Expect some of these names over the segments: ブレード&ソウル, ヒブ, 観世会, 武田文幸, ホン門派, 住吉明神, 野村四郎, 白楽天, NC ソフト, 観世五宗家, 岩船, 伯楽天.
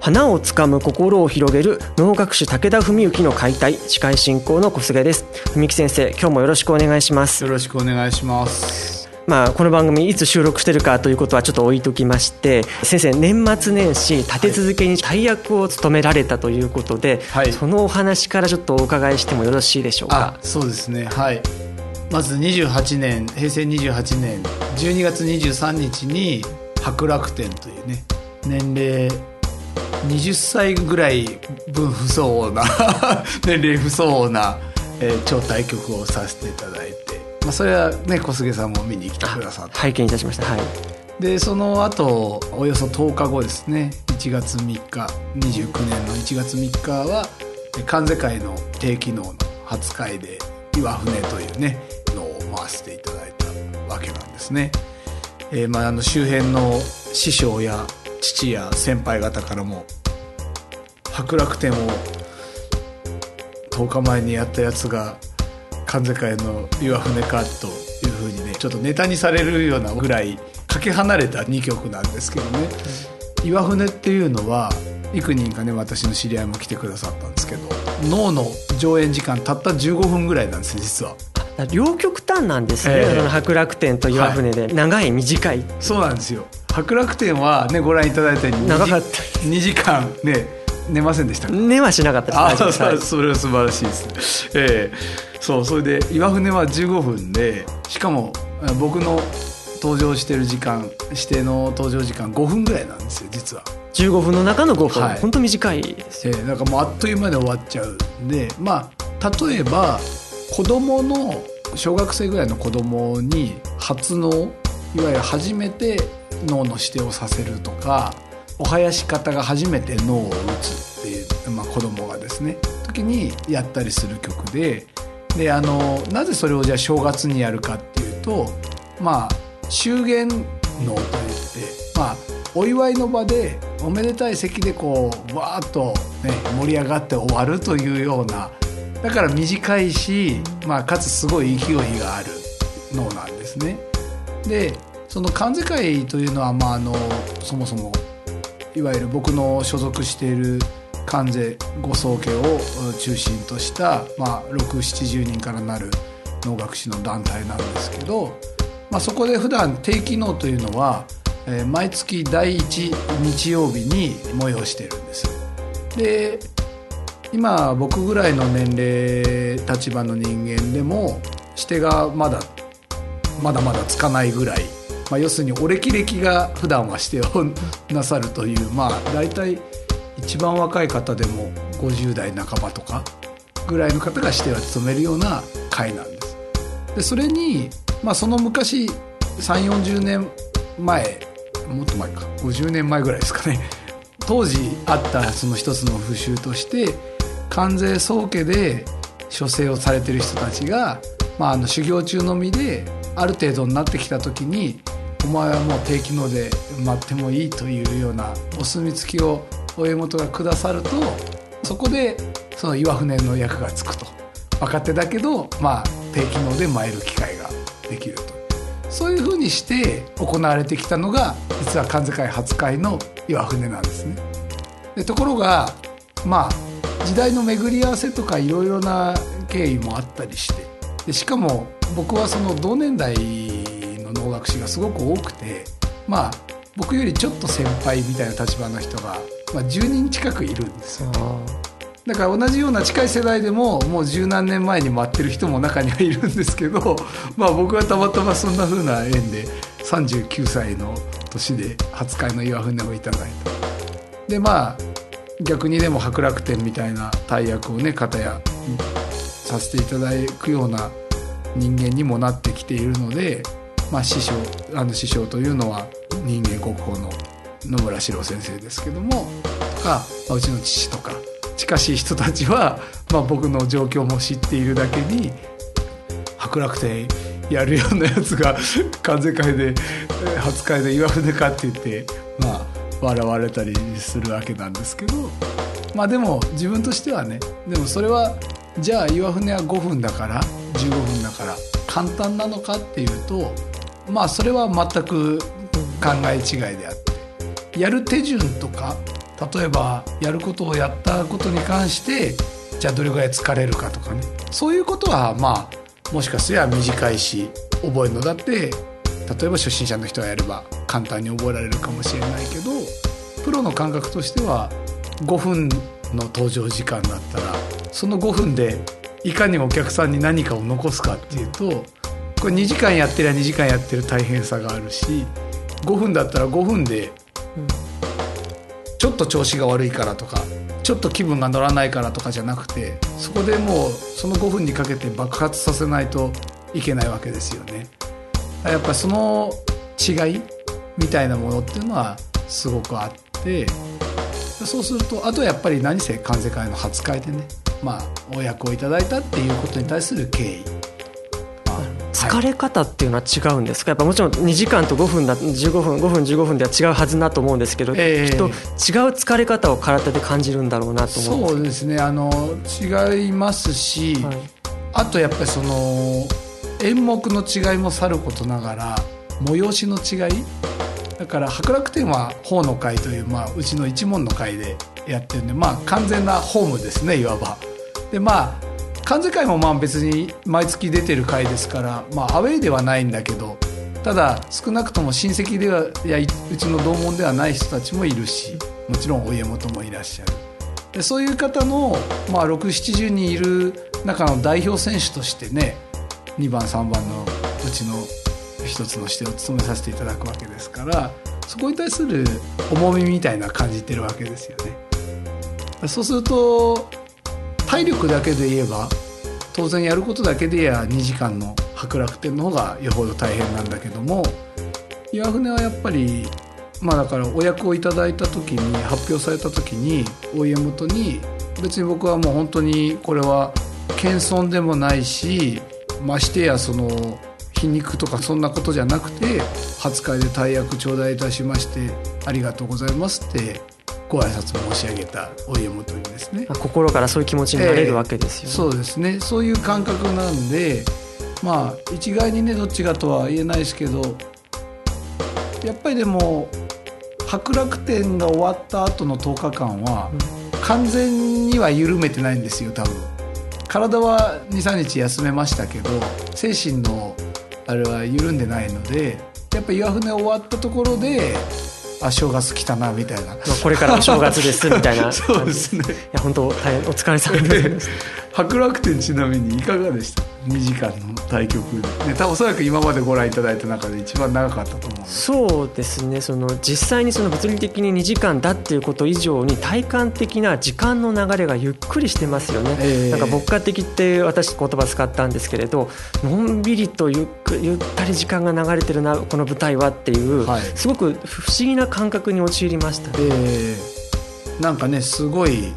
花をつかむ心を広げる能楽師武田文幸の解体。司会進行の小菅です。文幸先生、今日もよろしくお願いします。よろしくお願いします。この番組いつ収録してるかということはちょっと置いときまして、先生、年末年始立て続けに大役を務められたということで、はい、そのお話からちょっとお伺いしてもよろしいでしょうか。そうですね、はい、まず28年、平成28年12月23日に伯楽天というね、年齢20歳ぐらい分不相応な年齢不相応な、超大曲をさせていただいて、それはね、小菅さんも見に来てくださって拝見いたしました、はい、でその後およそ10日後ですね、1月3日29年の1月3日は観世会の定期能の初会で岩船というね能を回していただいたわけなんですね、周辺の師匠や父や先輩方からも、伯楽天を10日前にやったやつが観世界の岩船かというふうにね、ちょっとネタにされるようなぐらいかけ離れた2曲なんですけどね、岩船っていうのは幾人かね、私の知り合いも来てくださったんですけど、能の上演時間たった15分ぐらいなんですね、実は。両極端なんですね、伯楽天と岩船で、はい、長い短い。そうなんですよ。伯楽天はね、ご覧いただいたように長かった2時間ね。寝ませんでしたか？寝はしなかったです。それは素晴らしいです、それで岩船は15分で、しかも僕の登場してる時間、指定の登場時間5分ぐらいなんですよ、実は。15分の中の5分、はい、本当短いです、なんかもうあっという間で終わっちゃうんで、例えば子供の小学生ぐらいの子供に初能、いわゆる初めて能の指定をさせるとか、お囃子方が初めて能を打つっていう、子供がですね時にやったりする曲で、なぜそれをじゃあ正月にやるかっていうと、祝言能といって、お祝いの場でおめでたい席でこうわーっと、盛り上がって終わるというような、だから短いし、かつすごい勢いがある能なんですね。でその観世会というのは、そもそもいわゆる僕の所属している観世五宗家を中心とした、6、70人からなる能楽師の団体なんですけど、そこで普段定期能というのは、毎月第1日曜日に催してるんです。で、今僕ぐらいの年齢立場の人間でもシテがまだまだつかないぐらい、要するにお歴々が普段はしてなさるという、大体一番若い方でも50代半ばとかぐらいの方が指定を務めるような会なんです。でそれに、その昔 3,40 年前、もっと前か、50年前ぐらいですかね、当時あったその一つの風習として、観世宗家で書生をされている人たちが、修行中の身である程度になってきた時に、お前はもう定期能で待ってもいいというようなお墨付きをお家元が下さると、そこでその岩船の役がつくと分かってだけど、定期能で参る機会ができると、そういうふうにして行われてきたのが実は観世会初会の岩船なんですね。でところが、時代の巡り合わせとかいろいろな経緯もあったりして、でしかも僕はその同年代の能楽師がすごく多くて、僕よりちょっと先輩みたいな立場の人が、10人近くいるんですよ。だから同じような近い世代でももう十何年前に待ってる人も中にはいるんですけど、僕はたまたまそんな風な縁で39歳の年で初回の岩船をいただいた。でまあ逆にでも伯楽天みたいな大役をね片やさせていただくような人間にもなってきているので、まあ、師匠というのは人間国宝の野村四郎先生ですけどもとか、うちの父とか近しい人たちは、まあ、僕の状況も知っているだけに伯楽天やるようなやつが関西会で初会で岩船かって言って、まあ、笑われたりするわけなんですけど、まあでも自分としてはね、でもそれはじゃあ岩船は5分だから15分だから簡単なのかっていうと、まあそれは全く考え違いであって、やる手順とか例えばやることをやったことに関してじゃあどれぐらい疲れるかとかね、そういうことはまあもしかすれば短いし覚えるのだって例えば初心者の人がやれば簡単に覚えられるかもしれないけど、プロの感覚としては5分の登場時間だったらその5分でいかにお客さんに何かを残すかっていうと、これ2時間やってりゃ2時間やってる大変さがあるし、5分だったら5分でちょっと調子が悪いからとかちょっと気分が乗らないからとかじゃなくて、そこでもうその5分にかけて爆発させないといけないわけですよね。やっぱその違いみたいなものっていうのはすごくあって、そうするとあとやっぱり何せ関西会の初会でね、まあ、お役をいただいたっていうことに対する敬意、まあ、疲れ方っていうのは違うんですか？やっぱもちろん2時間と5分だ15分5分15分では違うはずなと思うんですけど、きっと違う疲れ方を体で感じるんだろうなと思うんですけど。そうですね、違いますし、はい、あとやっぱりその演目の違いもさることながら催しの違いだから、伯楽天は法の会という、まあ、うちの一門の会でやってるんで、まあ、完全なホームですねいわば。でまあ関西会もまあ別に毎月出てる会ですから、まあ、アウェイではないんだけど、ただ少なくとも親戚ではいやうちの同門ではない人たちもいるし、もちろんお家元もいらっしゃる。でそういう方の、まあ、6、70人いる中の代表選手としてね、2番3番のうちの一つの視点を務めさせていただくわけですから、そこに対する重みみたいな感じてるわけですよね。そうすると体力だけで言えば当然やることだけで言えば2時間の伯楽天の方がよほど大変なんだけども、岩船はやっぱりまあだからお役をいただいた時に発表された時にお家元に別に僕はもう本当にこれは謙遜でもないし、ましてやその筋肉とかそんなことじゃなくて、初会で大役頂戴いたしましてありがとうございますってご挨拶を申し上げたお家元にですね、心からそういう気持ちになれるわけですよね。そうですね、そういう感覚なんで、まあ一概にねどっちがとは言えないですけど、やっぱりでも伯楽天が終わった後の10日間は完全には緩めてないんですよ多分。体は 2,3 日休めましたけど精神のあれは緩んでないので、やっぱ岩船終わったところであ正月来たなみたいな、これから正月ですみたいなそうですね、いや本当大変お疲れ様です。伯楽天ちなみにいかがでした？2時間の対局で、ね、おそらく今までご覧いただいた中で一番長かったと思う。そうですね、その実際にその物理的に2時間だっていうこと以上に体感的な時間の流れがゆっくりしてますよね、なんか牧歌的って私言葉使ったんですけれど、のんびりとゆったり時間が流れてるなこの舞台はっていう、はい、すごく不思議な感覚に陥りましたね、なんかねすごい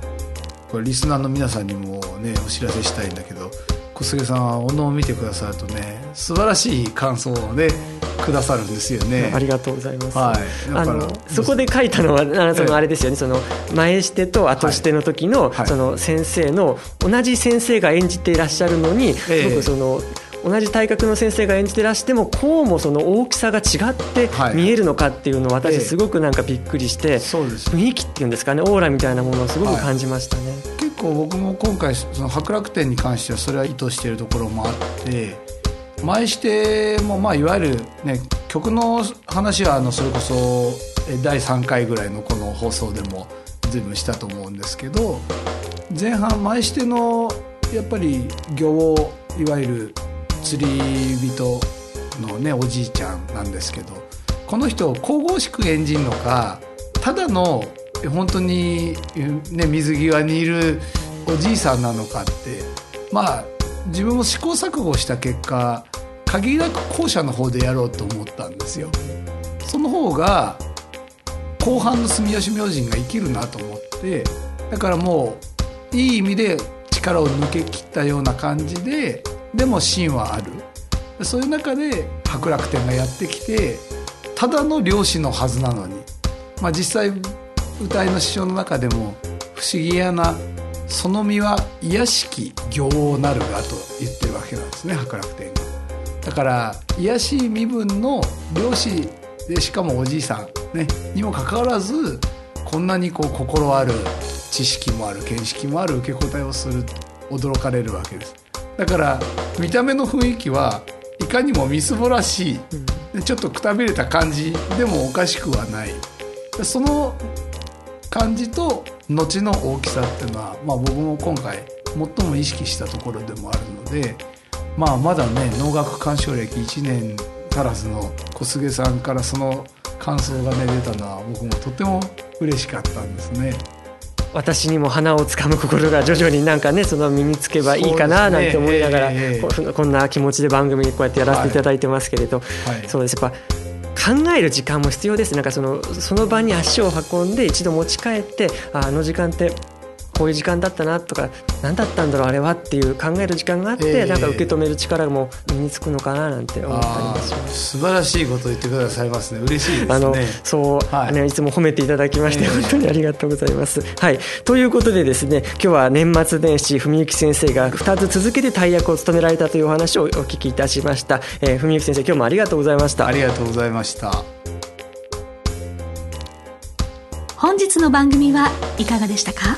これリスナーの皆さんにもねお知らせしたいんだけど、小菅さんはお能を見てくださるとね素晴らしい感想をねくださるんですよね。ありがとうございます、はい、だからそこで書いたのはそのあれですよね、その前シテと後シテの時 の、はい、その先生の同じ先生が演じていらっしゃるのに、僕その同じ体格の先生が演じてらしてもこうもその大きさが違って見えるのかっていうのを私すごくなんかびっくりして、雰囲気っていうんですかね、オーラみたいなものをすごく感じましたね、はい、結構僕も今回その伯楽天に関してはそれは意図しているところもあって、前してもまあいわゆるね曲の話はそれこそ第3回ぐらいのこの放送でも随分したと思うんですけど、前半前してのやっぱり漁をいわゆる釣り人のねおじいちゃんなんですけど、この人を神々しく演じるのか、ただの本当に、ね、水際にいるおじいさんなのかって、まあ自分も試行錯誤した結果、限りなく後者の方でやろうと思ったんですよ。その方が後半の住吉明神が生きるなと思って、だからもういい意味で力を抜けきったような感じで、でも芯はある、そういう中で白楽天がやってきて、ただの漁師のはずなのに、まあ、実際歌いの詩唱の中でも不思議やな、その身は卑しき漁王なるがと言ってるわけなんですね、白楽天が。だから卑しい身分の漁師で、しかもおじいさん、ね、にもかかわらず、こんなにこう心ある知識もある見識もある受け答えをする、驚かれるわけです。だから見た目の雰囲気はいかにもみすぼらしい、ちょっとくたびれた感じでもおかしくはない、その感じと後の大きさっていうのは、まあ、僕も今回最も意識したところでもあるので、まあ、まだね能楽鑑賞歴1年足らずの小菅さんからその感想が、ね、出たのは僕もとても嬉しかったんですね。私にも花をつかむ心が徐々になんかね、その身につけばいいかななんて思いながら、こんな気持ちで番組にこうやってやらせていただいてますけれど、はいはい、そうです、やっぱ考える時間も必要です。なんかその場に足を運んで一度持ち帰って、 あの時間ってこういう時間だったなとか、何だったんだろうあれはっていう考える時間があって、なんか受け止める力も身につくのかななんて思ったりもします。素晴らしいことを言ってくださいますね、嬉しいですね。そう、はい、いつも褒めていただきまして、本当にありがとうございます、はい、ということでですね、今日は年末年始文幸先生が2つ続けて大役を務められたというお話をお聞きいたしました、文幸先生、今日もありがとうございました。ありがとうございました。本日の番組はいかがでしたか。